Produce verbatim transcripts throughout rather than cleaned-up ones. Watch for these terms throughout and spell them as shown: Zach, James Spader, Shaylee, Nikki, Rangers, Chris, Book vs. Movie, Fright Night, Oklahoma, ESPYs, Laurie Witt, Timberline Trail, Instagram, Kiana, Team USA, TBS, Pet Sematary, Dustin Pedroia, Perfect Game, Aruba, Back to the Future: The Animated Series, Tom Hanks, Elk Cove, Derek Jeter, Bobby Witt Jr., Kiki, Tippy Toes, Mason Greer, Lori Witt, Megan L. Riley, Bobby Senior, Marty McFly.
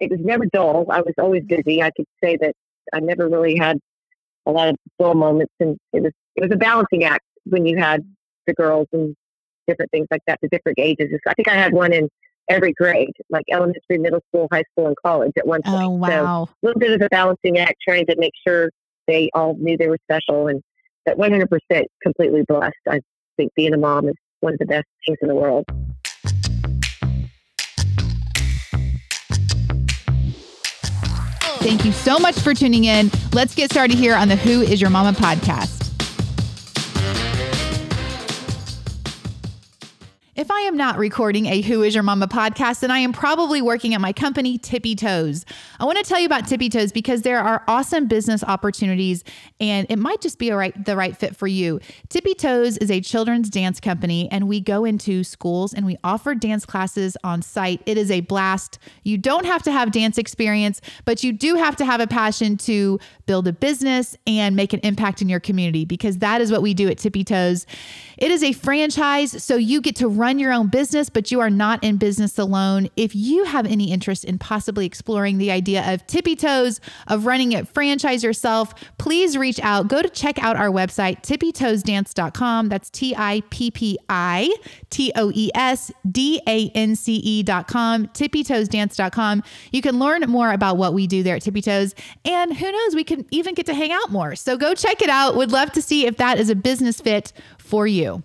it was never dull. I was always busy. I could say that I never really had a lot of dull moments, and it was it was a balancing act when you had the girls and different things like that, the different ages. I think I had one in every grade, like elementary, middle school, high school, and college at one point. Oh, wow. So a little bit of a balancing act, trying to make sure they all knew they were special, and that one hundred percent completely blessed. I think being a mom is one of the best things in the world. Thank you so much for tuning in. Let's get started here on the Who Is Your Mama podcast. If I am not recording a Who Is Your Mama podcast, then I am probably working at my company, Tippy Toes. I want to tell you about Tippy Toes because there are awesome business opportunities and it might just be a right, the right fit for you. Tippy Toes is a children's dance company, and we go into schools and we offer dance classes on site. It is a blast. You don't have to have dance experience, but you do have to have a passion to build a business and make an impact in your community, because that is what we do at Tippy Toes. It is a franchise, so you get to run your own business, but you are not in business alone. If you have any interest in possibly exploring the idea of Tippy Toes, of running a franchise yourself, please reach out. Go to check out our website, tippy toes dance dot com. That's T I P P I T O E S D A N C E dot com, tippy toes dance dot com. You can learn more about what we do there at Tippy Toes, and who knows, we can even get to hang out more. So go check it out. Would love to see if that is a business fit for you.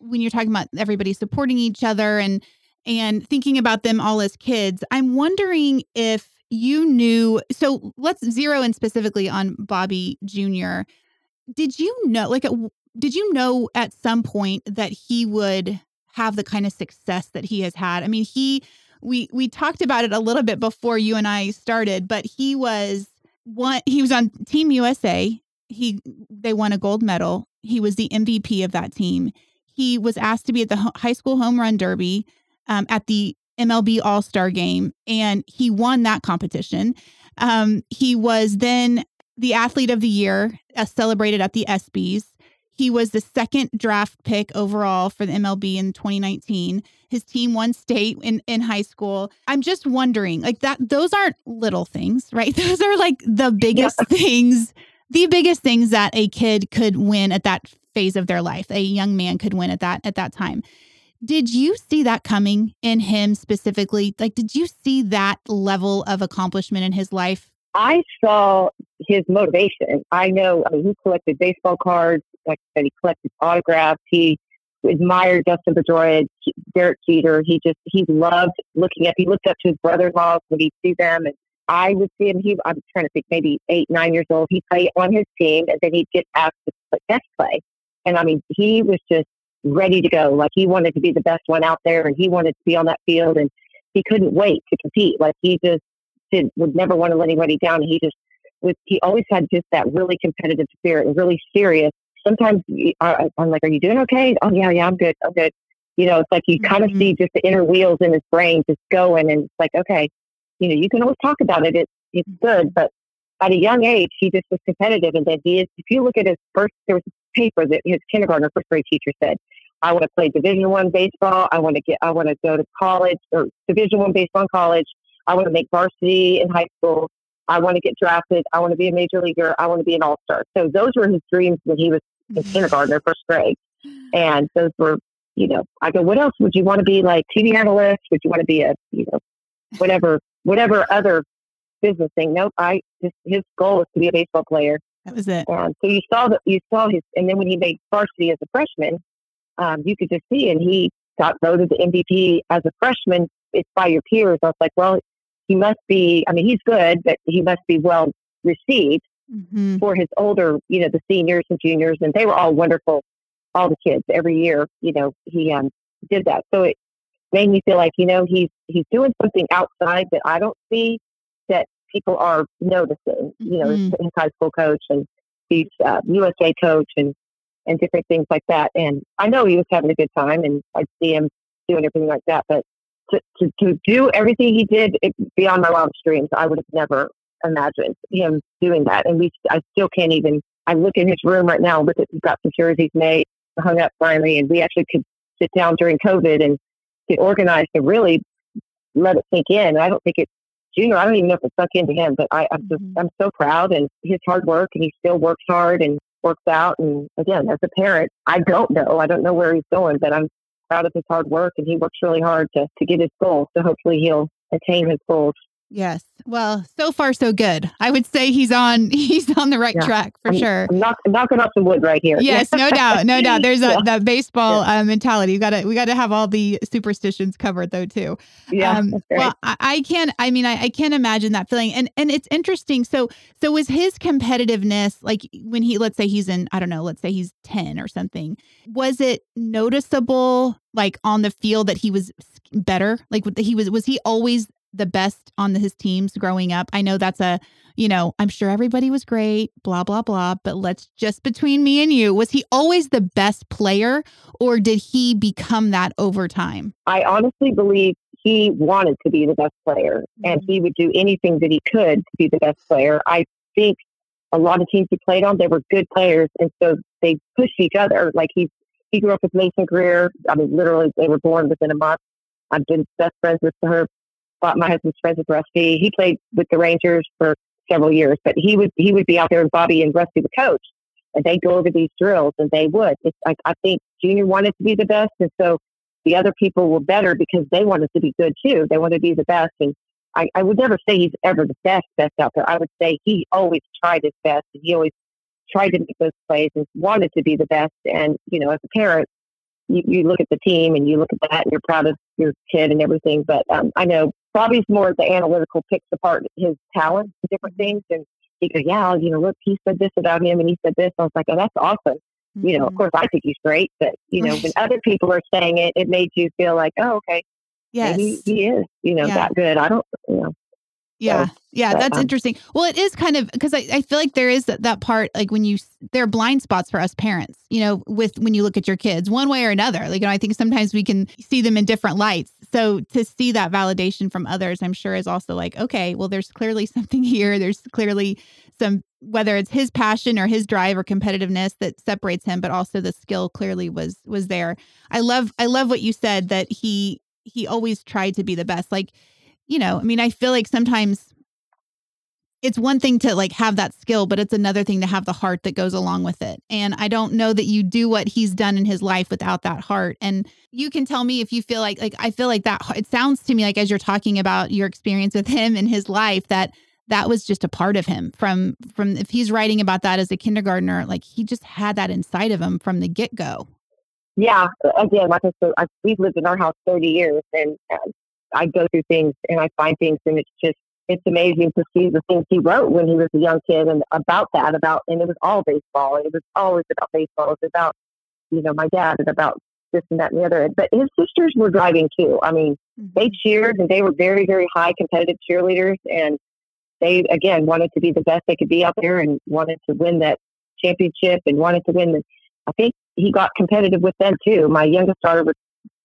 When you're talking about everybody supporting each other and and thinking about them all as kids, I'm wondering if you knew, so let's zero in specifically on Bobby Junior Did you know, like, did you know at some point that he would have the kind of success that he has had? I mean, he, we, we talked about it a little bit before you and I started, but he was one, he was on Team U S A. He, they won a gold medal. He was the M V P of that team. He was asked to be at the high school home run derby, um, at the M L B All-Star game, and he won that competition. Um, he was then the athlete of the year, uh, celebrated at the ESPYs. He was the second draft pick overall for the M L B in twenty nineteen. His team won state in, in high school. I'm just wondering, like, that, those aren't little things, right? Those are like the biggest yeah. things, the biggest things that a kid could win at that phase of their life. A young man could win at that, at that time. Did you see that coming in him specifically? Like, did you see that level of accomplishment in his life? I saw his motivation. I know I mean, he collected baseball cards, like I said, he collected autographs. He admired Dustin Pedroia, Derek Jeter. He just, he loved looking up. He looked up to his brother-in-law when he'd see them. And I would see him, he, I'm trying to think, maybe eight, nine years old. He'd play on his team, and then he'd get asked to play best play. And I mean, he was just ready to go. Like, he wanted to be the best one out there, and he wanted to be on that field, and he couldn't wait to compete. Like, he just did, would never want to let anybody down. He just was, he always had just that really competitive spirit and really serious. Sometimes I'm like, are you doing okay? Oh yeah, yeah, I'm good. I'm good. You know, it's like you mm-hmm. kind of see just the inner wheels in his brain just going, and it's like, okay, you know, you can always talk about it. It's, it's good. But at a young age, he just was competitive. And then he is, if you look at his first, there was paper that his kindergartner first grade teacher said, I want to play division one baseball. I want to get, I want to go to college or division one baseball in college. I want to make varsity in high school. I want to get drafted. I want to be a major leaguer. I want to be an all-star. So those were his dreams when he was in kindergartner first grade. And those were, you know, I go, what else would you want to be? Like T V analyst? Would you want to be a, you know, whatever, whatever other business thing? Nope. I just, his goal was to be a baseball player. That was it. Um, so you saw that you saw his, and then when he made varsity as a freshman, um, you could just see, and he got voted the M V P as a freshman. It's by your peers. I was like, well, he must be. I mean, he's good, but he must be well received mm-hmm. for his older, you know, the seniors and juniors, and they were all wonderful. All the kids every year, you know, he um, did that. So it made me feel like, you know, he's he's doing something outside that I don't see that people are noticing, you know, mm-hmm. his high school coach and his uh, U S A coach and, and different things like that. And I know he was having a good time, and I'd see him doing everything like that. But to, to, to do everything he did, it, beyond my wildest dreams, I would have never imagined him doing that. And we, I still can't even, I look in his room right now, look at, he's got some jerseys made, hung up finally, and we actually could sit down during COVID and get organized to really let it sink in. I don't think it, Junior, I don't even know if it sunk into him, but I, I'm just, I'm so proud and his hard work, and he still works hard and works out. And again, as a parent, I don't know. I don't know where he's going, but I'm proud of his hard work, and he works really hard to, to get his goals. So hopefully he'll attain his goals. Yes. Well, so far, so good. I would say he's on, he's on the right yeah. track for I'm, sure. I'm knock, knocking off some wood right here. Yes, no doubt. No doubt. There's a, yeah. that baseball yeah. uh, mentality. You gotta, we got to have all the superstitions covered though, too. Yeah. Um, right. Well, I, I can't, I mean, I, I can't imagine that feeling. And, and it's interesting. So, so was his competitiveness, like when he, let's say he's in, I don't know, let's say he's ten or something, was it noticeable, like on the field, that he was better? Like he was, was he always the best on the, his teams growing up? I know that's a, you know, I'm sure everybody was great, blah, blah, blah, but let's just between me and you, was he always the best player, or did he become that over time? I honestly believe he wanted to be the best player, mm-hmm. and he would do anything that he could to be the best player. I think a lot of teams he played on, they were good players. And so they pushed each other. Like he, he grew up with Mason Greer. I mean, literally they were born within a month. I've been best friends with her. My husband's friends with Rusty. He played with the Rangers for several years, but he would he would be out there with Bobby and Rusty, the coach, and they'd go over these drills, and they would. It's like, I think Junior wanted to be the best, and so the other people were better because they wanted to be good too. They wanted to be the best, and I, I would never say he's ever the best, best out there. I would say he always tried his best, and he always tried to make those plays and wanted to be the best. And, you know, as a parent, you, you look at the team, and you look at that, and you're proud of your kid and everything, but um, I know Bobby's more the analytical, picks apart his talent, different things. And he goes, yeah, you know, look, he said this about him and he said this. I was like, oh, that's awesome. Mm-hmm. You know, of course I think he's great, but you know, when other people are saying it, it made you feel like, oh, okay. Yes. Maybe he is, you know, yeah. that good. I don't, you know. Yeah. So, yeah. But, that's um, interesting. Well, it is kind of, because I, I feel like there is that, that part, like when you, there are blind spots for us parents, you know, with, when you look at your kids one way or another, like, you know, I think sometimes we can see them in different lights. So to see that validation from others, I'm sure is also like, okay, well, there's clearly something here. There's clearly some, whether it's his passion or his drive or competitiveness that separates him, but also the skill clearly was, was there. I love, I love what you said, that he, he always tried to be the best. Like, you know, I mean, I feel like sometimes it's one thing to like have that skill, but it's another thing to have the heart that goes along with it. And I don't know that you do what he's done in his life without that heart. And you can tell me if you feel like, like, I feel like that, it sounds to me like as you're talking about your experience with him and his life, that that was just a part of him from, from if he's writing about that as a kindergartner, like he just had that inside of him from the get go. Yeah. Again, like I said, I, we've lived in our house thirty years and uh, I go through things and I find things, and it's just, it's amazing to see the things he wrote when he was a young kid and about that, about, and it was all baseball. It was always about baseball. It was about, you know, my dad and about this and that and the other. But his sisters were driving too. I mean, they cheered, and they were very, very high competitive cheerleaders. And they, again, wanted to be the best they could be out there and wanted to win that championship and wanted to win. The, I think he got competitive with them too. My youngest daughter was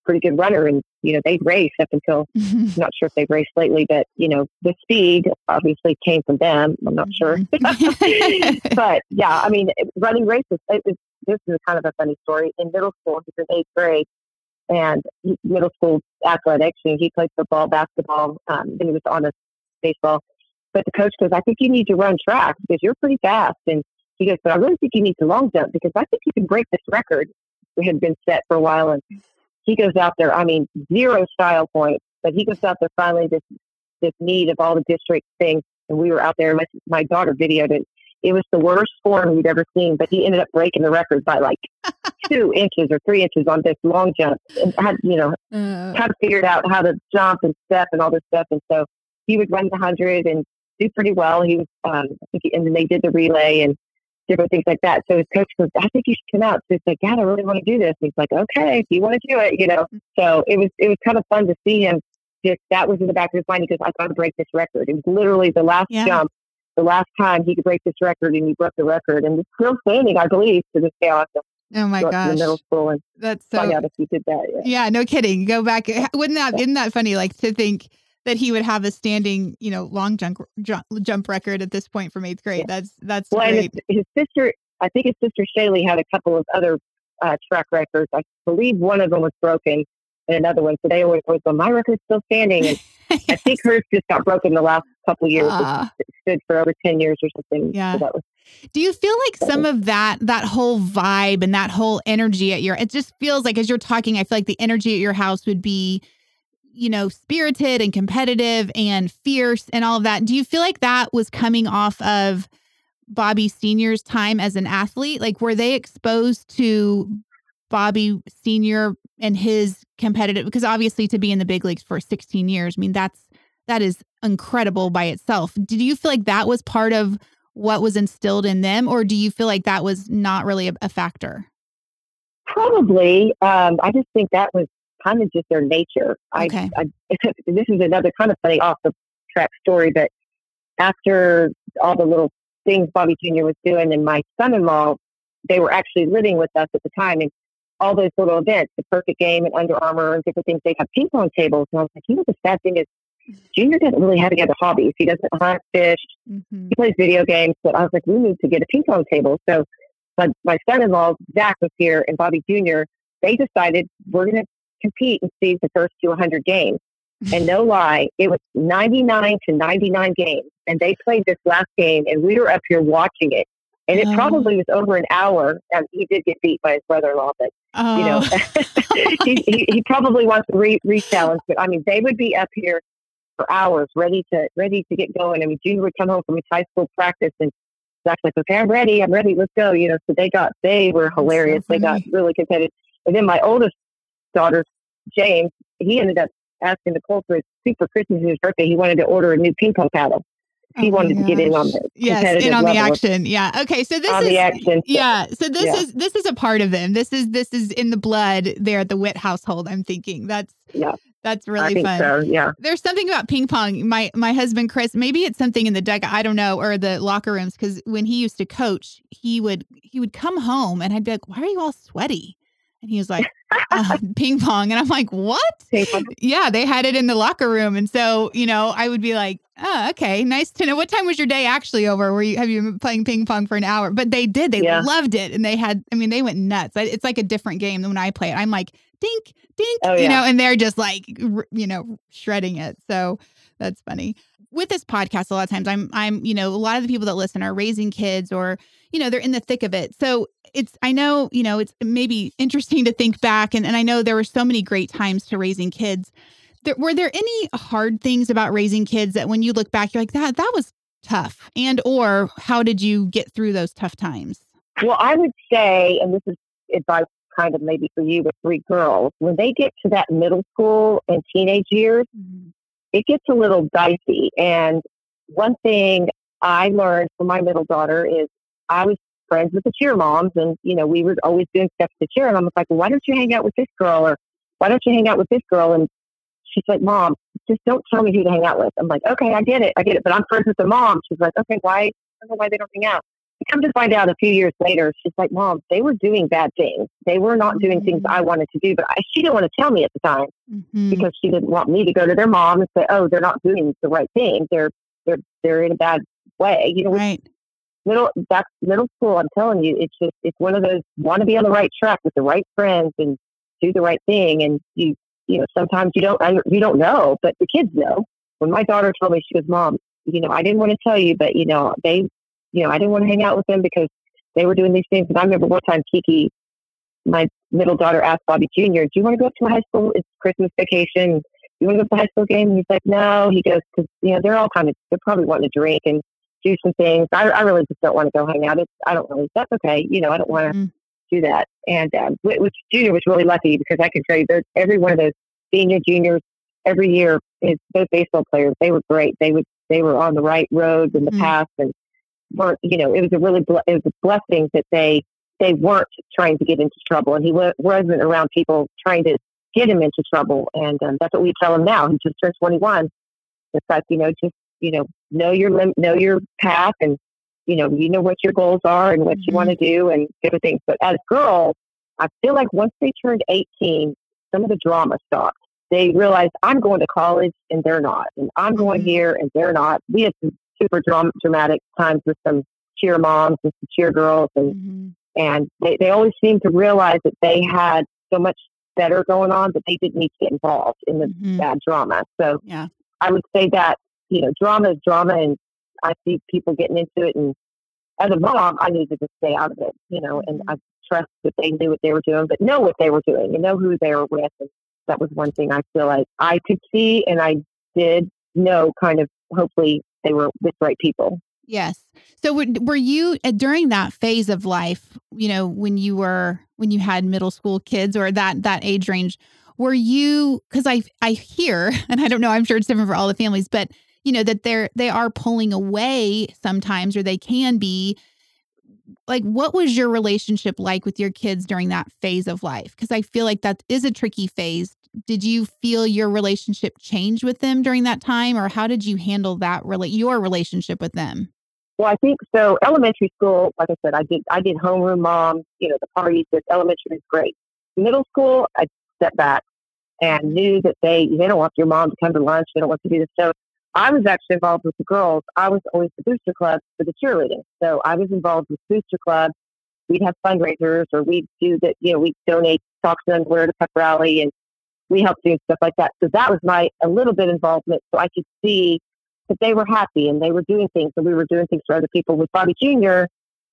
pretty good runner, and you know they'd race up until I'm not sure if they've raced lately, but you know the speed obviously came from them. I'm not sure, but yeah, I mean running races. It, it, this is kind of a funny story. In middle school, he was in eighth grade, and he, middle school athletics. And he played football, basketball, um, and he was on a baseball. But the coach goes, "I think you need to run track because you're pretty fast." And he goes, "But I really think you need to long jump because I think you can break this record that had been set for a while." And he goes out there, I mean, zero style points, but he goes out there finally this this need of all the district things. And we were out there, my, my daughter videoed it. It was the worst form we'd ever seen, but he ended up breaking the record by like two inches or three inches on this long jump. And had, you know, uh, kind of figured out how to jump and step and all this stuff. And so he would run the hundred and do pretty well. He was, um, and then they did the relay and different things like that. So his coach goes, "I think you should come out." So he's like, "God, I really want to do this." And he's like, "Okay, if you want to do it, you know." So it was it was kind of fun to see him. Just that was in the back of his mind. He goes, "I got to break this record." It was literally the last yeah. jump, the last time he could break this record, and he broke the record. And it's still standing, I believe, to this day. Awesome. Oh my gosh! In middle school, and that's so. Find out if he did that. Yeah. yeah, no kidding. Go back. Wouldn't that isn't that funny? Like to think that he would have a standing, you know, long jump jump, jump record at this point from eighth grade. Yeah. That's that's well, great. His, his sister, I think his sister Shaylee had a couple of other uh, track records. I believe one of them was broken, and another one today always goes on, my record's still standing. And yes. I think hers just got broken the last couple of years. Uh, it stood for over ten years or something. Yeah. So that was, do you feel like some was, of that, that whole vibe and that whole energy at your, it just feels like as you're talking, I feel like the energy at your house would be, you know, spirited and competitive and fierce and all of that. Do you feel like that was coming off of Bobby Senior's time as an athlete? Like, were they exposed to Bobby Senior and his competitive, because obviously to be in the big leagues for sixteen years, I mean, that's, that is incredible by itself. Did you feel like that was part of what was instilled in them? Or do you feel like that was not really a, a factor? Probably. Um, I just think that was kind of just their nature. Okay. I, I, this is another kind of funny off the track story, but after all the little things Bobby Junior was doing and my son-in-law, they were actually living with us at the time, and all those little events, the Perfect Game and Under Armour and different things, they have ping pong tables. And I was like, you know, the sad thing is Junior doesn't really have any other hobbies. He doesn't hunt, fish, mm-hmm. he plays video games. But I was like, we need to get a ping pong table. So my, my son-in-law, Zach, was here, and Bobby Junior, they decided we're going to compete and see the first to one hundred games. And no lie, it was ninety-nine to ninety-nine games. And they played this last game, and we were up here watching it. And it oh. probably was over an hour. And he did get beat by his brother-in-law, but, oh. you know, he, he, he probably wants to re- re-challenge. But, I mean, they would be up here for hours ready to ready to get going. I mean, Junior would come home from his high school practice, and Zach's like, okay, I'm ready. I'm ready. Let's go. You know, so they got, they were hilarious. So they got really competitive. And then my oldest daughter, James, he ended up asking Nicole for his super Christmas and his birthday. He wanted to order a new ping pong paddle. He oh wanted to get in on the yes, in on the action. Yeah. Okay. So this on is the action. Yeah. So this yeah. is this is a part of them. This is this is in the blood there at the Witt household. I'm thinking that's yeah. that's really I think fun. So, yeah. There's something about ping pong. My my husband Chris, maybe it's something in the dugout, I don't know, or the locker rooms, because when he used to coach, he would he would come home and I'd be like, why are you all sweaty? And he was like, uh, ping pong. And I'm like, what? Yeah, they had it in the locker room. And so, you know, I would be like, oh, okay, nice to know. What time was your day actually over? Were you, have you been playing ping pong for an hour? But they did. They yeah. loved it. And they had, I mean, they went nuts. It's like a different game than when I play it. I'm like, dink, dink, oh, yeah. you know, and they're just like, you know, shredding it. So that's funny. With this podcast, a lot of times I'm, I'm, you know, a lot of the people that listen are raising kids or, you know, they're in the thick of it. So it's, I know, you know, it's maybe interesting to think back. And, and I know there were so many great times to raising kids. There, were there any hard things about raising kids that when you look back, you're like, that, that was tough? And, or how did you get through those tough times? Well, I would say, and this is advice kind of maybe for you with three girls, when they get to that middle school and teenage years, mm-hmm. it gets a little dicey. And one thing I learned from my middle daughter is I was friends with the cheer moms, and, you know, we were always doing stuff to cheer. And I was like, well, why don't you hang out with this girl? Or why don't you hang out with this girl? And she's like, Mom, just don't tell me who to hang out with. I'm like, okay, I get it. I get it. But I'm friends with the mom. She's like, okay, why? I don't know why they don't hang out. I come to find out a few years later, she's like, Mom, they were doing bad things. They were not doing mm-hmm. things I wanted to do, but I, she didn't want to tell me at the time mm-hmm. because she didn't want me to go to their mom and say, oh, they're not doing the right thing. They're, they're, they're in a bad way. You know, right. Middle, that's middle school. I'm telling you, it's just, it's one of those, want to be on the right track with the right friends and do the right thing. And you, you know, sometimes you don't, you don't know, but the kids know. When my daughter told me, she goes, Mom, you know, I didn't want to tell you, but you know, they, you know, I didn't want to hang out with them because they were doing these things. And I remember one time Kiki, my middle daughter, asked Bobby Junior, do you want to go up to a high school? It's Christmas vacation. Do you want to go to the high school game? And he's like, no. He goes, because, you know, they're all kind of, they're probably wanting to drink and do some things. I, I really just don't want to go hang out. It's, I don't really, that's okay. You know, I don't want to mm. do that. And um, which Junior was really lucky because I can tell you, every one of those senior juniors every year, is those baseball players, they were great. They would, they were on the right roads in the mm. past. And, weren't, you know, it was a really, ble- it was a blessing that they, they weren't trying to get into trouble. And he w- wasn't around people trying to get him into trouble. And um, that's what we tell him now. He just turned twenty-one. It's like, you know, just, you know, know your lim- know your path and, you know, you know what your goals are and what mm-hmm. you want to do and different things. But as girls, I feel like once they turned eighteen, some of the drama stopped. They realized I'm going to college and they're not, and I'm mm-hmm. going here and they're not. We have some super dramatic times with some cheer moms and some cheer girls. And, mm-hmm. and they, they always seemed to realize that they had so much that are going on, but they didn't need to get involved in the mm-hmm. bad drama. So yeah. I would say that, you know, drama is drama, and I see people getting into it, and as a mom, I needed to stay out of it, you know, and I trust that they knew what they were doing, but know what they were doing and know who they were with. And that was one thing I feel like I could see, and I did know kind of, hopefully they were with the right people. Yes. So were you, during that phase of life, you know, when you were, when you had middle school kids or that, that age range, were you, cause I, I hear, and I don't know, I'm sure it's different for all the families, but you know, that they're, they are pulling away sometimes, or they can be. Like, what was your relationship like with your kids during that phase of life? Cause I feel like that is a tricky phase. Did you feel your relationship change with them during that time, or how did you handle that, really your relationship with them? Well, I think so. Elementary school, like I said, I did, I did homeroom mom, you know, the parties, but elementary was great. Middle school, I stepped back and knew that they, they don't want your mom to come to lunch. They don't want to do this. So I was actually involved with the girls. I was always the booster club for the cheerleading. So I was involved with booster club. We'd have fundraisers, or we'd do that, you know, we'd donate socks and underwear to pep rally, and we helped do stuff like that. So that was my, a little bit involvement. So I could see that they were happy and they were doing things, and we were doing things for other people. With Bobby Junior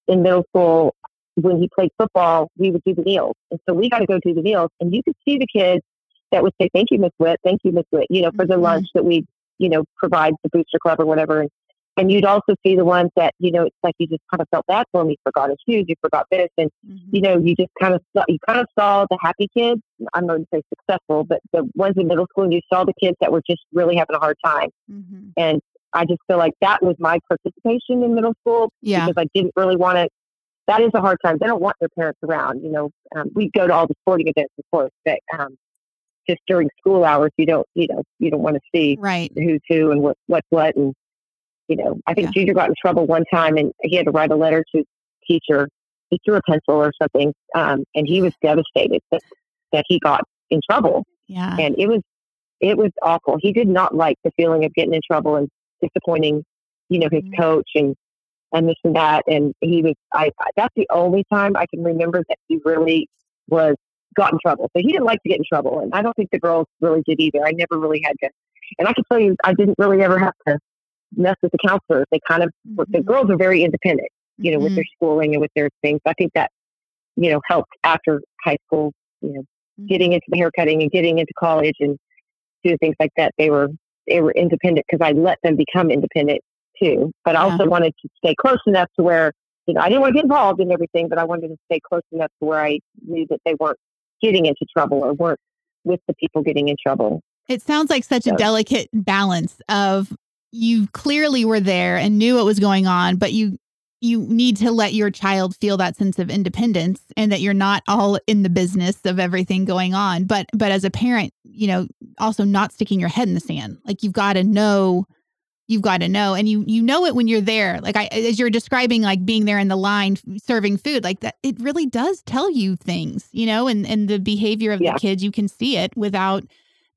in middle school, when he played football, we would do the meals. And so we got to go do the meals, and you could see the kids that would say, thank you, Miss Witt. Thank you, Miss Witt, you know, for the mm-hmm. lunch that we, you know, provide the booster club or whatever. And, and you'd also see the ones that, you know, it's like, you just kind of felt bad for them. You forgot his shoes, you forgot this. And, mm-hmm. you know, you just kind of, you kind of saw the happy kids. I'm not going to say successful, but the ones in middle school, and you saw the kids that were just really having a hard time. Mm-hmm. And I just feel like that was my participation in middle school, yeah. because I didn't really want to, that is a hard time. They don't want their parents around, you know, um, we go to all the sporting events, of course, but, um, just during school hours, you don't, you know, you don't want to see right. who's who and what, what, what. And, you know, I think yeah. Junior got in trouble one time, and he had to write a letter to his teacher. He threw a pencil or something. Um, and he was devastated that, that he got in trouble. Yeah. And it was, it was awful. He did not like the feeling of getting in trouble and disappointing, you know, his mm-hmm. coach and, and this and that. And he was, I, that's the only time I can remember that he really was, got in trouble. So he didn't like to get in trouble. And I don't think the girls really did either. I never really had to. And I can tell you, I didn't really ever have to mess with the counselors. They kind of, mm-hmm. the girls are very independent, you know, mm-hmm. with their schooling and with their things. I think that, you know, helped after high school, you know, mm-hmm. getting into the haircutting and getting into college and doing things like that. They were, they were independent because I let them become independent too. But I also yeah. wanted to stay close enough to where, you know, I didn't want to get involved in everything, but I wanted to stay close enough to where I knew that they weren't getting into trouble or work with the people getting in trouble. It sounds like such so. a delicate balance of you clearly were there and knew what was going on, but you, you need to let your child feel that sense of independence and that you're not all in the business of everything going on. But, but as a parent, you know, also not sticking your head in the sand. Like you've got to know, you've got to know, and you, you know it when you're there. Like I, as you're describing, like being there in the line serving food, like that, it really does tell you things, you know, and, and the behavior of yeah. the kids, you can see it without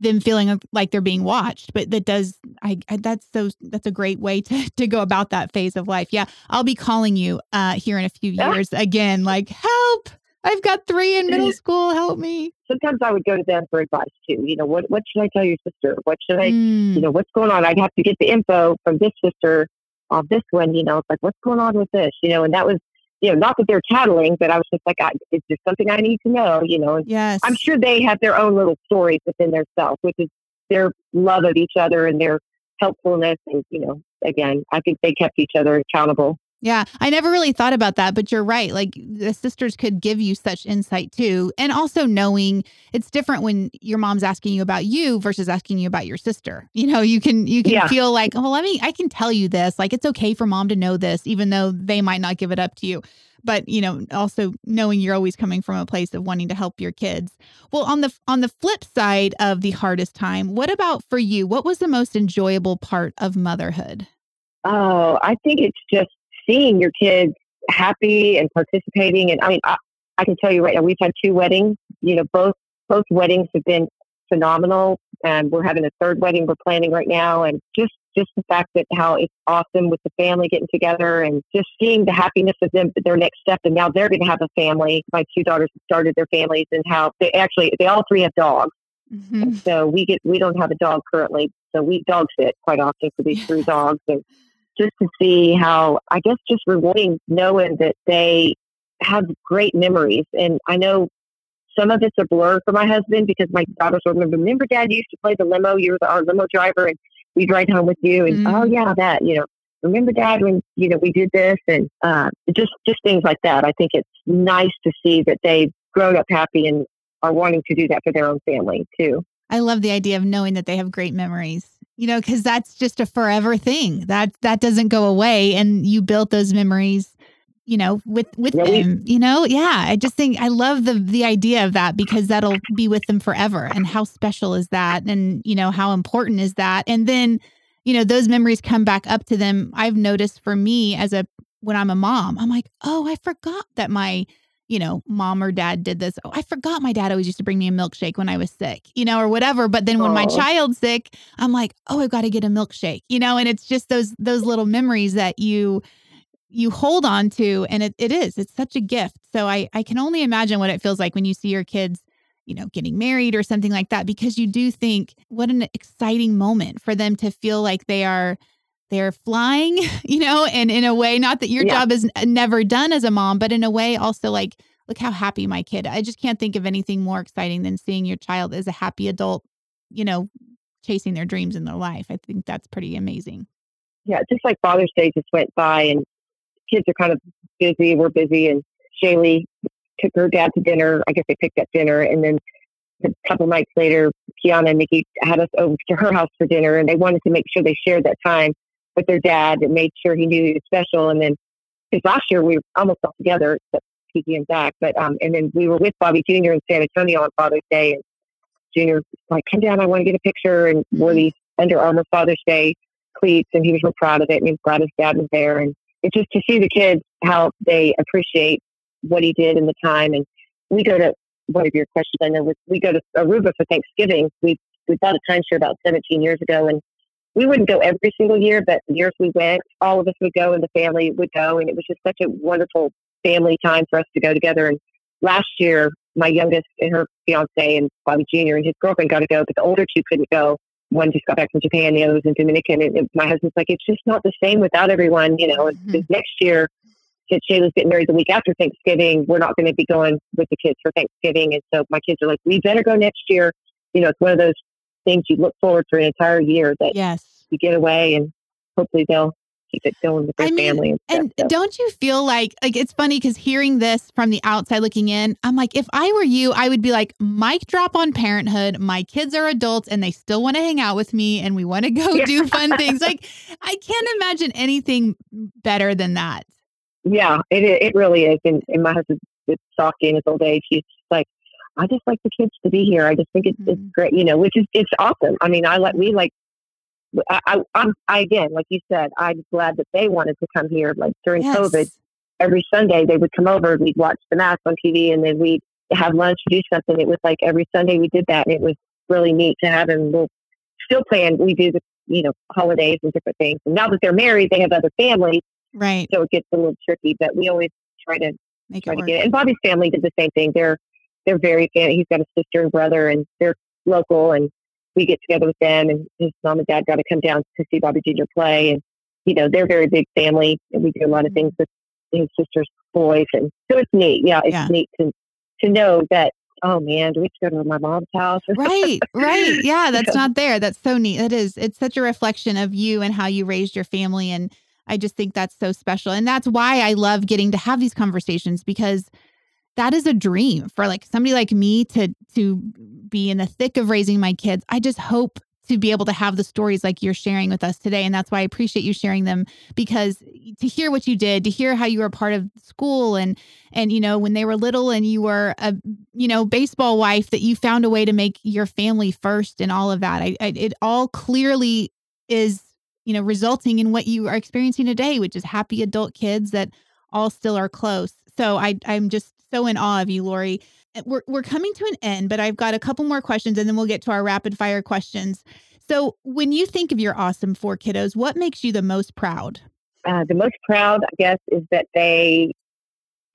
them feeling like they're being watched. But that does, I, I that's so, that's a great way to, to go about that phase of life. Yeah. I'll be calling you uh, here in a few years yeah. again, like, help, I've got three in middle school. Help me. Sometimes I would go to them for advice too. You know, what, what should I tell your sister? What should I, mm. you know, what's going on? I'd have to get the info from this sister on this one, you know, it's like, what's going on with this, you know? And that was, you know, not that they're tattling, but I was just like, I, is there something I need to know? You know, and yes. I'm sure they have their own little stories within themselves, which is their love of each other and their helpfulness. And, you know, again, I think they kept each other accountable. Yeah. I never really thought about that, but you're right. Like the sisters could give you such insight too. And also knowing it's different when your mom's asking you about you versus asking you about your sister. You know, you can, you can yeah. feel like, oh, well, let me, I can tell you this. Like, it's okay for mom to know this, even though they might not give it up to you. But, you know, also knowing you're always coming from a place of wanting to help your kids. Well, on the, on the flip side of the hardest time, what about for you? What was the most enjoyable part of motherhood? Oh, I think it's just seeing your kids happy and participating. And I mean, I, I can tell you right now, we've had two weddings, you know, both, both weddings have been phenomenal, and we're having a third wedding we're planning right now. And just just the fact that how it's awesome with the family getting together and just seeing the happiness of them, their next step. And now they're going to have a family. My two daughters started their families, and how they actually, they all three have dogs. Mm-hmm. And so we get, we don't have a dog currently. So we dog sit quite often for these three dogs. And just to see how, I guess, just rewarding knowing that they have great memories. And I know some of it's a blur for my husband because my daughters will remember, remember Dad, you used to play the limo. You were the, our limo driver and we'd ride home with you. And mm-hmm. oh yeah, that, you know, remember Dad when, you know, we did this and uh, just, just things like that. I think it's nice to see that they've grown up happy and are wanting to do that for their own family too. I love the idea of knowing that they have great memories, you know, because that's just a forever thing that that doesn't go away. And you built those memories, you know, with, with yeah, them, we, you know? Yeah. I just think I love the, the idea of that because that'll be with them forever. And how special is that? And, you know, how important is that? And then, you know, those memories come back up to them. I've noticed for me as a, when I'm a mom, I'm like, oh, I forgot that my, you know, mom or dad did this. Oh, I forgot my dad always used to bring me a milkshake when I was sick, you know, or whatever. But then when Aww. my child's sick, I'm like, oh, I've got to get a milkshake, you know? And it's just those, those little memories that you, you hold on to. And it, it is, it's such a gift. So I, I can only imagine what it feels like when you see your kids, you know, getting married or something like that, because you do think what an exciting moment for them to feel like they are, they're flying, you know, and in a way, not that your yeah. job is never done as a mom, but in a way also like, look how happy my kid, I just can't think of anything more exciting than seeing your child as a happy adult, you know, chasing their dreams in their life. I think that's pretty amazing. Yeah. Just like Father's Day just went by and kids are kind of busy. We're busy. And Shaylee took her dad to dinner. I guess they picked up dinner. And then a couple nights later, Kiana and Nikki had us over to her house for dinner. And they wanted to make sure they shared that time with their dad and made sure he knew he was special. And then, because last year we were almost all together, except Kiki and Zach. But, um, and then we were with Bobby Junior in San Antonio on Father's Day. And Junior was like, come down, I want to get a picture. And wore these Under Armour Father's Day cleats. And he was real proud of it. And he was glad his dad was there. And it's just to see the kids, how they appreciate what he did in the time. And we go to one of your questions. I know was, we go to Aruba for Thanksgiving. We, we bought a timeshare about seventeen years ago, and we wouldn't go every single year, but the years we went, all of us would go and the family would go. And it was just such a wonderful family time for us to go together. And last year, my youngest and her fiance and Bobby Junior and his girlfriend got to go, but the older two couldn't go. One just got back from Japan, the other was in Dominican. And, and my husband's like, it's just not the same without everyone, you know. And mm-hmm. next year, since Shayla's getting married the week after Thanksgiving, we're not going to be going with the kids for Thanksgiving. And so my kids are like, we better go next year. You know, it's one of those things you look forward for an entire year that yes. you get away and hopefully they'll keep it going with their I mean, family. And, stuff, and so. Don't you feel like, like it's funny because hearing this from the outside looking in, I'm like, if I were you, I would be like, mic drop on parenthood. My kids are adults and they still want to hang out with me and we want to go yeah. do fun things. Like I can't imagine anything better than that. Yeah, it it really is. And, and my husband is softy in his old age. He's like, I just like the kids to be here. I just think it's, mm-hmm. it's great, you know, which is, it's awesome. I mean, I like, we like, I, I, I'm, I, again, like you said, I'm glad that they wanted to come here. Like during yes. COVID, every Sunday they would come over, we'd watch the Mass on T V and then we'd have lunch, do something. It was like every Sunday we did that. And it was really neat to have them. We'll still plan. We do the, you know, holidays and different things. And now that they're married, they have other families. Right. So it gets a little tricky, but we always try to Make try to work. get it. And Bobby's family did the same thing. They're, They're very fan. He's got a sister and brother, and they're local. And we get together with them. And his mom and dad got to come down to see Bobby Junior play. And you know, they're a very big family, and we do a lot of things with his sister's boys. And so it's neat. Yeah, it's yeah. neat to to know that. Oh man, do we go to my mom's house? Right, right. Yeah, that's not there. That's so neat. It is. It's such a reflection of you and how you raised your family. And I just think that's so special. And that's why I love getting to have these conversations because. That is a dream for like somebody like me to, to be in the thick of raising my kids. I just hope to be able to have the stories like you're sharing with us today. And that's why I appreciate you sharing them because to hear what you did, to hear how you were a part of school and, and, you know, when they were little and you were a, you know, baseball wife that you found a way to make your family first and all of that. I, I it all clearly is, you know, resulting in what you are experiencing today, which is happy adult kids that all still are close. So I, I'm just, so in awe of you, Lori. We're we're coming to an end, but I've got a couple more questions and then we'll get to our rapid fire questions. So when you think of your awesome four kiddos, what makes you the most proud? Uh, the most proud, I guess, is that they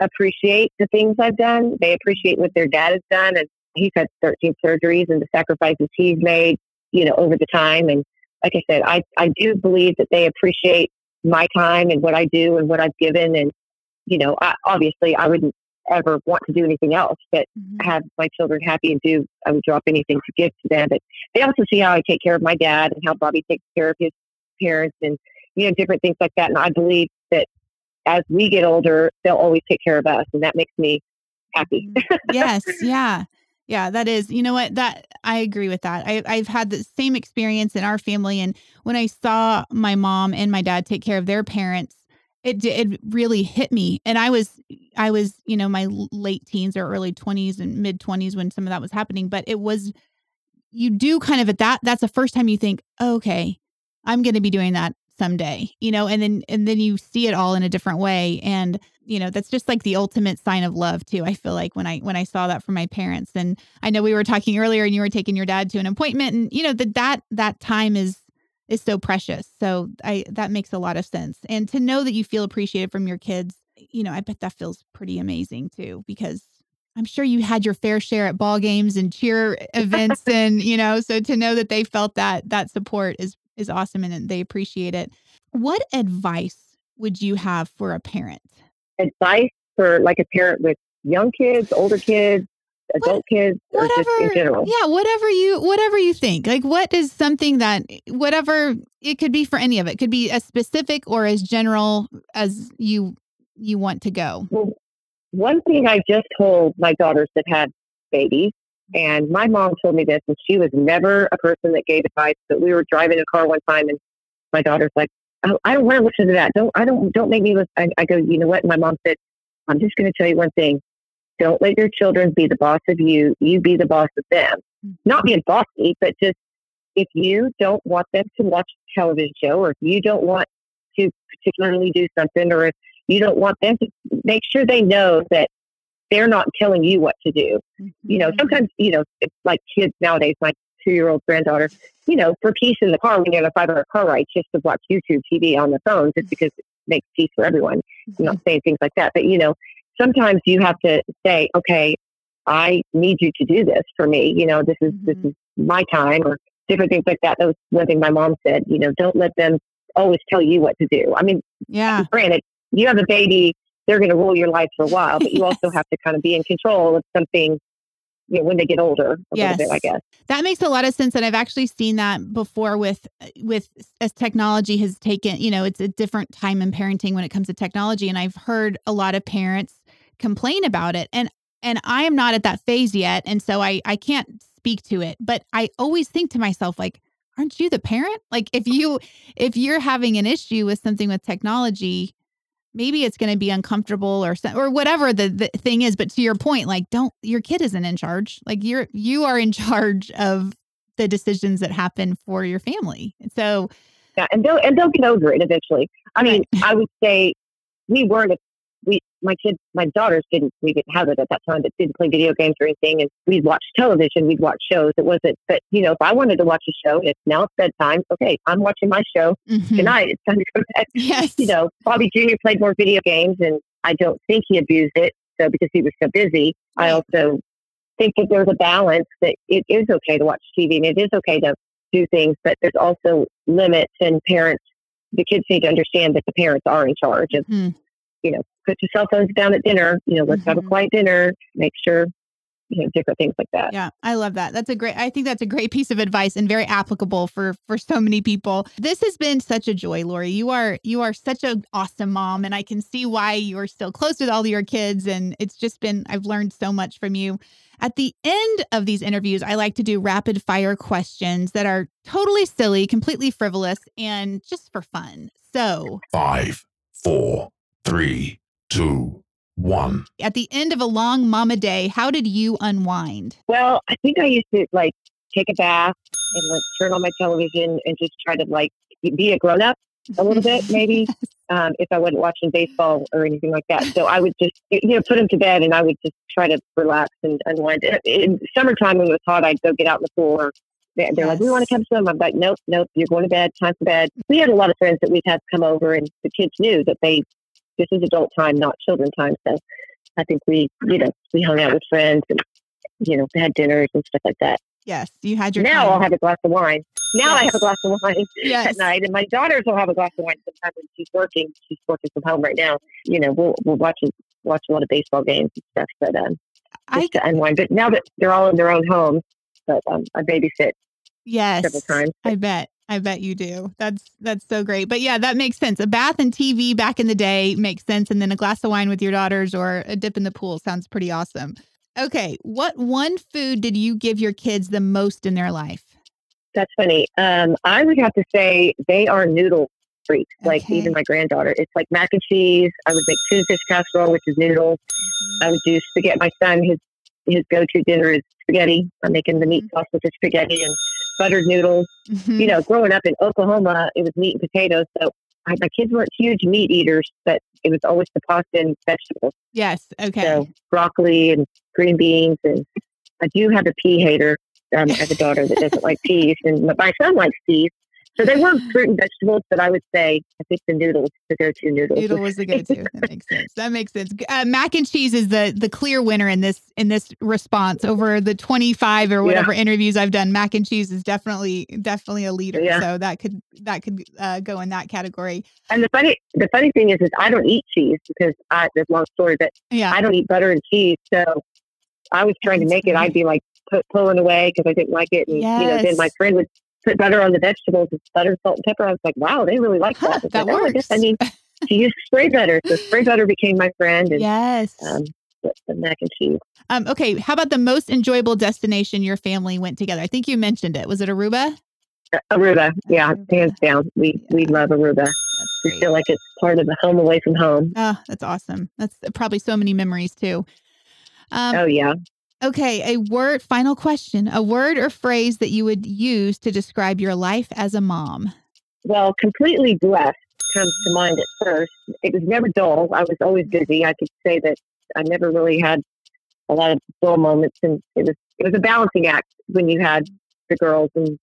appreciate the things I've done. They appreciate what their dad has done. And he's had thirteen surgeries and the sacrifices he's made, you know, over the time. And like I said, I, I do believe that they appreciate my time and what I do and what I've given. And, you know, I, obviously I wouldn't ever want to do anything else but mm-hmm. have my children happy and do, I would drop anything to give to them. But they also see how I take care of my dad and how Bobby takes care of his parents and, you know, different things like that. And I believe that as we get older, they'll always take care of us. And that makes me happy. Yes. Yeah. Yeah, that is, you know what, that I agree with that. I, I've had the same experience in our family. And when I saw my mom and my dad take care of their parents, it it really hit me. And I was, I was, you know, my late teens or early twenties and mid twenties when some of that was happening. But it was, you do kind of at that, that's the first time you think, oh, okay, I'm going to be doing that someday, you know, and then, and then you see it all in a different way. And you know, that's just like the ultimate sign of love too. I feel like when I, when I saw that from my parents, and I know we were talking earlier and you were taking your dad to an appointment, and you know, that, that, that time is, is so precious. So I, that makes a lot of sense. And to know that you feel appreciated from your kids, you know, I bet that feels pretty amazing too, because I'm sure you had your fair share at ball games and cheer events and, you know, so to know that they felt that, that support is, is awesome. And they appreciate it. What advice would you have for a parent? Advice for like a parent with young kids, older kids, adult what, kids, or whatever, just in general? Yeah, whatever you whatever you think. Like, what is something that, whatever, it could be for any of it. It could be as specific or as general as you you want to go. Well, one thing I just told my daughters that had babies, and my mom told me this, and she was never a person that gave advice, but we were driving in a car one time, and my daughter's like, oh, I don't want to listen to that. Don't, I don't, don't make me listen. I, I go, you know what? My mom said, I'm just going to tell you one thing. Don't let your children be the boss of you. You be the boss of them. Not being bossy, but just if you don't want them to watch a television show, or if you don't want to particularly do something, or if you don't want them to, make sure they know that they're not telling you what to do. Mm-hmm. You know, sometimes, you know, it's like kids nowadays, my two-year-old granddaughter, you know, for peace in the car, when you're in a five-hour car ride, just to watch YouTube T V on the phone, just because it makes peace for everyone. I'm not saying things like that, but you know, sometimes you have to say, okay, I need you to do this for me. You know, this is, mm-hmm. this is my time, or different things like that. That was one thing my mom said, you know, don't let them always tell you what to do. I mean, yeah. Granted, you have a baby, they're going to rule your life for a while, but you yes. also have to kind of be in control of something. You know, when they get older, a yes. little bit, I guess. That makes a lot of sense. And I've actually seen that before with, with as technology has taken, you know, it's a different time in parenting when it comes to technology. And I've heard a lot of parents complain about it. And, and I am not at that phase yet. And so I, I can't speak to it, but I always think to myself, like, aren't you the parent? Like if you, if you're having an issue with something with technology, maybe it's going to be uncomfortable or or whatever the, the thing is. But to your point, like don't, your kid isn't in charge. Like you're, you are in charge of the decisions that happen for your family. So. Yeah. And they'll, and they'll get over it eventually. I mean, right. I would say we weren't, we, my kids, my daughters didn't, we didn't have it at that time, but didn't play video games or anything. And we'd watch television, we'd watch shows. It wasn't, but you know, if I wanted to watch a show, it's now it's bedtime. Okay. I'm watching my show mm-hmm. tonight. It's time to go back. Yes. You know, Bobby Junior played more video games and I don't think he abused it. So because he was so busy, right. I also think that there's a balance that it is okay to watch T V and it is okay to do things, but there's also limits, and parents, the kids need to understand that the parents are in charge of, mm. you know, put your cell phones down at dinner, you know, let's mm-hmm. have a quiet dinner, make sure, you know, different things like that. Yeah. I love that. That's a great, I think that's a great piece of advice and very applicable for, for so many people. This has been such a joy, Laurie. You are, you are such an awesome mom, and I can see why you're still close with all of your kids. And it's just been, I've learned so much from you. At the end of these interviews, I like to do rapid fire questions that are totally silly, completely frivolous, and just for fun. So five, four, three, two, one. At the end of a long mama day, how did you unwind? Well, I think I used to like take a bath and like turn on my television and just try to like be a grown up a little bit, maybe um, if I wasn't watching baseball or anything like that. So I would just, you know, put him to bed and I would just try to relax and unwind. In summertime when it was hot, I'd go get out in the pool or They're yes. like, we want to come to them. I'm like, nope, nope, you're going to bed, time for bed. We had a lot of friends that we'd have come over, and the kids knew that they, this is adult time, not children time. So I think we, you know, we hung out with friends and, you know, had dinners and stuff like that. Yes, you had your Now time. I'll have a glass of wine. Now yes. I have a glass of wine yes. at night, and my daughters will have a glass of wine sometimes when she's working. She's working from home right now. You know, we'll we'll watch watch a lot of baseball games and stuff, but um, I, just to unwind. But now that they're all in their own homes, but um, I babysit. Yes, several times. I bet. I bet you do. That's that's so great. But yeah, that makes sense. A bath and T V back in the day makes sense, and then a glass of wine with your daughters or a dip in the pool sounds pretty awesome. Okay, what one food did you give your kids the most in their life? That's funny. Um, I would have to say they are noodle freaks. Okay. Like even my granddaughter, it's like mac and cheese. I would make tuna fish casserole, which is noodles. Mm-hmm. I would do spaghetti. My son, his his go-to dinner is spaghetti. I'm making the meat mm-hmm. sauce with the spaghetti and buttered noodles. Mm-hmm. You know, growing up in Oklahoma, it was meat and potatoes. So I, my kids weren't huge meat eaters, but it was always the pasta and vegetables. Yes. Okay. So broccoli and green beans, and I do have a pea hater. Um, I have a daughter that doesn't like peas, and my son likes peas. So they love fruit and vegetables, but I would say I think the noodles, the go-to noodles. Noodle was the go-to. That makes sense. That makes sense. Uh, mac and cheese is the the clear winner in this in this response over the twenty-five or whatever yeah. interviews I've done. Mac and cheese is definitely definitely a leader. Yeah. So that could that could uh, go in that category. And the funny the funny thing is, is I don't eat cheese because I, there's a long story, but yeah. I don't eat butter and cheese. So I was trying That's to make funny. it. I'd be like. Put, pulling away because I didn't like it, and yes. you know, then my friend would put butter on the vegetables, and butter, salt, and pepper. I was like, "Wow, they really like huh, that." I that like, works. Oh, I, I mean, she used spray butter, so spray butter became my friend. And, yes, um, the, the mac and cheese. Um, okay, how about the most enjoyable destination your family went together? I think you mentioned it. Was it Aruba? Uh, Aruba, yeah, Aruba. Hands down. We yeah. we love Aruba. That's we great. Feel like it's part of the home away from home. Oh, that's awesome. That's probably so many memories too. Um, oh yeah. Okay, a word, final question, a word or phrase that you would use to describe your life as a mom? Well, completely blessed comes to mind at first. It was never dull. I was always busy. I could say that I never really had a lot of dull moments, and it was it was a balancing act when you had the girls and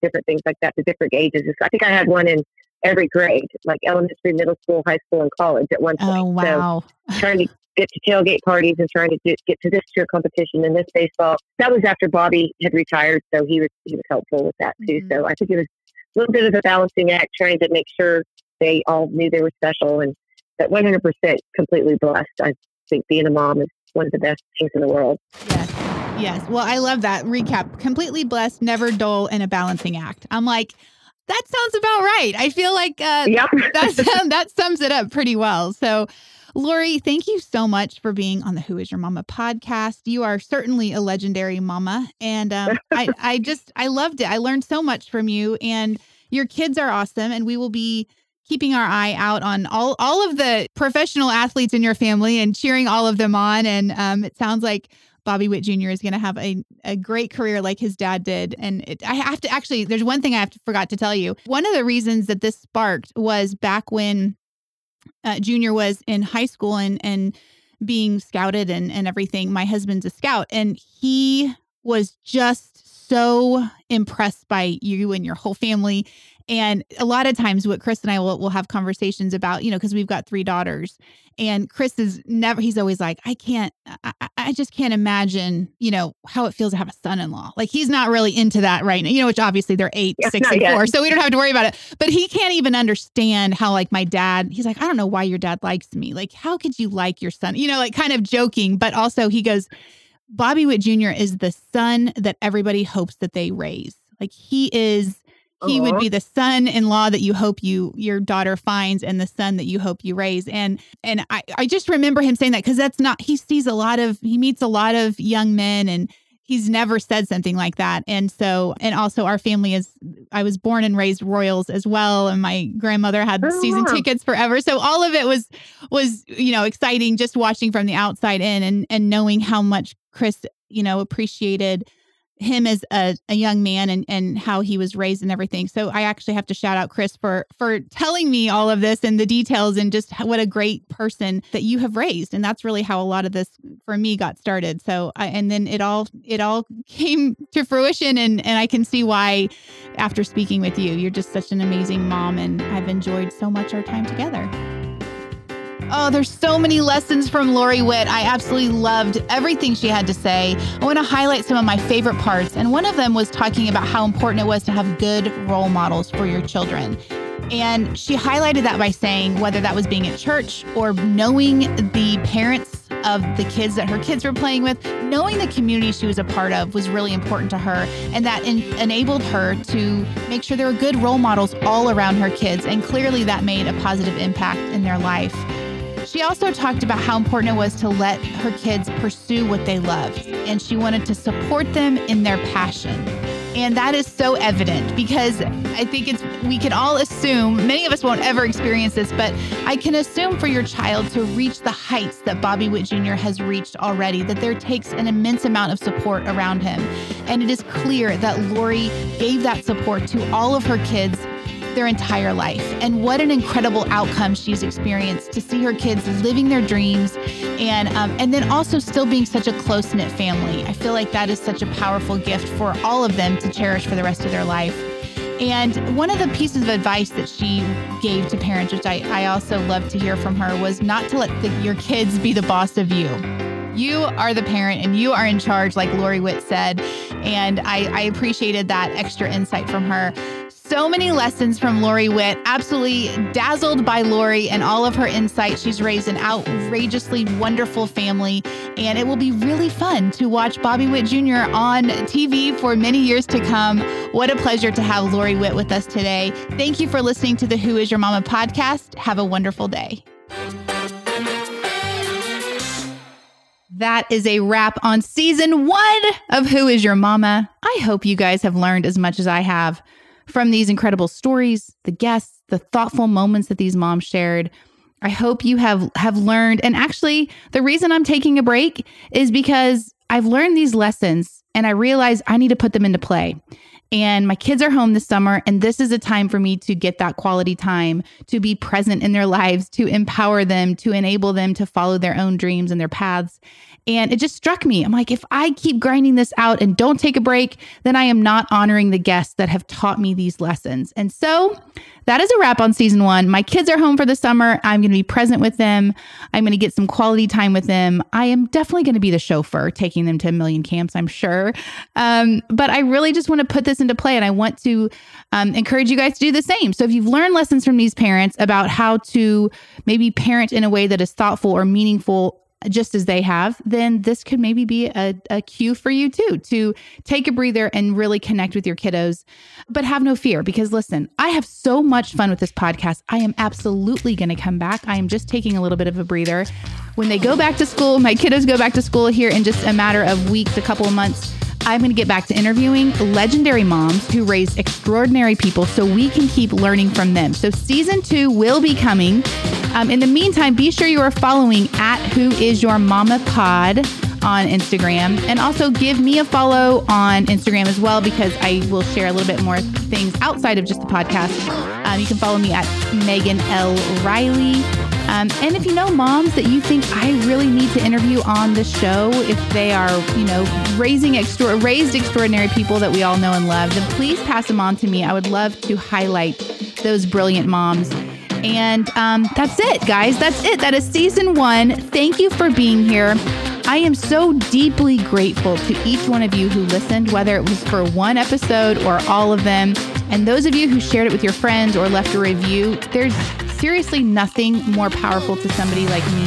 different things like that, the different ages. I think I had one in every grade, like elementary, middle school, high school, and college at one point. Oh, wow. So trying to get to tailgate parties and trying to do, get to this cheer competition and this baseball. That was after Bobby had retired, so he was he was helpful with that too. Mm-hmm. So I think it was a little bit of a balancing act, trying to make sure they all knew they were special, and that one hundred percent completely blessed. I think being a mom is one of the best things in the world. Yes. Yes. Well, I love that recap. Completely blessed, never dull, and a balancing act. I'm like, that sounds about right. I feel like uh, yep. that, that sums it up pretty well. So Lori, thank you so much for being on the Who Is Your Mama podcast. You are certainly a legendary mama. And um, I, I just, I loved it. I learned so much from you, and your kids are awesome. And we will be keeping our eye out on all, all of the professional athletes in your family and cheering all of them on. And um, it sounds like Bobby Witt Junior is going to have a, a great career like his dad did. And it, I have to actually, there's one thing I have to forgot to tell you. One of the reasons that this sparked was back when Uh, Junior was in high school and, and being scouted and, and everything. My husband's a scout, and he was just so impressed by you and your whole family. And a lot of times what Chris and I will, will have conversations about, you know, because we've got three daughters, and Chris is never, he's always like, I can't, I, I just can't imagine, you know, how it feels to have a son-in-law. Like he's not really into that right now, you know, which obviously they're eight, yes, six, and yet. four, so we don't have to worry about it. But he can't even understand how like my dad, he's like, I don't know why your dad likes me. Like, how could you like your son? You know, like kind of joking, but also he goes, Bobby Witt Junior is the son that everybody hopes that they raise. Like he is, he would be the son-in-law that you hope you your daughter finds, and the son that you hope you raise. And and I, I just remember him saying that, because that's not, he sees a lot of, he meets a lot of young men, and he's never said something like that. And so, and also our family is, I was born and raised Royals as well. And my grandmother had oh, season wow. tickets forever. So all of it was, was, you know, exciting just watching from the outside in, and, and knowing how much Chris, you know, appreciated him as a, a young man and, and how he was raised and everything. So I actually have to shout out Chris for, for telling me all of this and the details and just what a great person that you have raised. And that's really how a lot of this for me got started. So, I, and then it all, it all came to fruition, and, and I can see why after speaking with you. You're just such an amazing mom, and I've enjoyed so much our time together. Oh, there's so many lessons from Laurie Witt. I absolutely loved everything she had to say. I want to highlight some of my favorite parts, and one of them was talking about how important it was to have good role models for your children. And she highlighted that by saying whether that was being at church or knowing the parents of the kids that her kids were playing with, knowing the community she was a part of was really important to her, and that en- enabled her to make sure there were good role models all around her kids, and clearly that made a positive impact in their life. She also talked about how important it was to let her kids pursue what they loved, and she wanted to support them in their passion. And that is so evident, because I think it's, we can all assume, many of us won't ever experience this, but I can assume for your child to reach the heights that Bobby Witt Junior has reached already, that there takes an immense amount of support around him. And it is clear that Laurie gave that support to all of her kids their entire life. And what an incredible outcome she's experienced to see her kids living their dreams, and um, and then also still being such a close-knit family. I feel like that is such a powerful gift for all of them to cherish for the rest of their life. And one of the pieces of advice that she gave to parents, which I, I also love to hear from her, was not to let the, your kids be the boss of you. You are the parent and you are in charge, like Laurie Witt said. And I, I appreciated that extra insight from her. So many lessons from Laurie Witt. Absolutely dazzled by Laurie and all of her insight. She's raised an outrageously wonderful family, and it will be really fun to watch Bobby Witt Junior on T V for many years to come. What a pleasure to have Laurie Witt with us today. Thank you for listening to the Who Is Your Mama podcast. Have a wonderful day. That is a wrap on season one of Who Is Your Mama. I hope you guys have learned as much as I have from these incredible stories, the guests, the thoughtful moments that these moms shared. I hope you have, have learned. And actually, the reason I'm taking a break is because I've learned these lessons and I realize I need to put them into play. And my kids are home this summer, and this is a time for me to get that quality time, to be present in their lives, to empower them, to enable them to follow their own dreams and their paths. And it just struck me. I'm like, if I keep grinding this out and don't take a break, then I am not honoring the guests that have taught me these lessons. And so that is a wrap on season one. My kids are home for the summer. I'm going to be present with them. I'm going to get some quality time with them. I am definitely going to be the chauffeur taking them to a million camps, I'm sure. Um, but I really just want to put this into play, and I want to um, encourage you guys to do the same. So if you've learned lessons from these parents about how to maybe parent in a way that is thoughtful or meaningful, just as they have, then this could maybe be a, a cue for you too, to take a breather and really connect with your kiddos. But have no fear, because listen, I have so much fun with this podcast. I am absolutely going to come back. I am just taking a little bit of a breather. When they go back to school, my kiddos go back to school here in just a matter of weeks, a couple of months, I'm going to get back to interviewing legendary moms who raised extraordinary people so we can keep learning from them. So season two will be coming. Um, in the meantime, be sure you are following at Who Is Your Mama Pod on Instagram, and also give me a follow on Instagram as well, because I will share a little bit more things outside of just the podcast. Um, you can follow me at Megan L. Riley. Um, and if you know moms that you think I really need to interview on the show, if they are, you know, raising extra, raised extraordinary people that we all know and love, then please pass them on to me. I would love to highlight those brilliant moms. And um, that's it, guys. That's it. That is season one. Thank you for being here. I am so deeply grateful to each one of you who listened, whether it was for one episode or all of them. And those of you who shared it with your friends or left a review, there's seriously nothing more powerful to somebody like me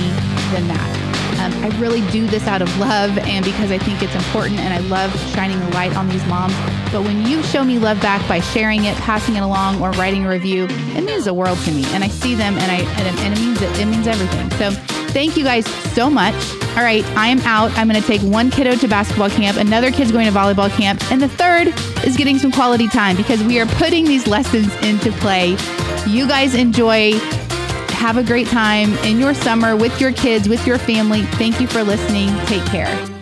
than that. Um, I really do this out of love and because I think it's important, and I love shining the light on these moms. But when you show me love back by sharing it, passing it along, or writing a review, it means the world to me. And I see them, and I and, and it means it, it means everything. So thank you guys so much. All right, I am out. I'm going to take one kiddo to basketball camp, another kid's going to volleyball camp, and the third is getting some quality time because we are putting these lessons into play. You guys enjoy. Have a great time in your summer with your kids, with your family. Thank you for listening. Take care.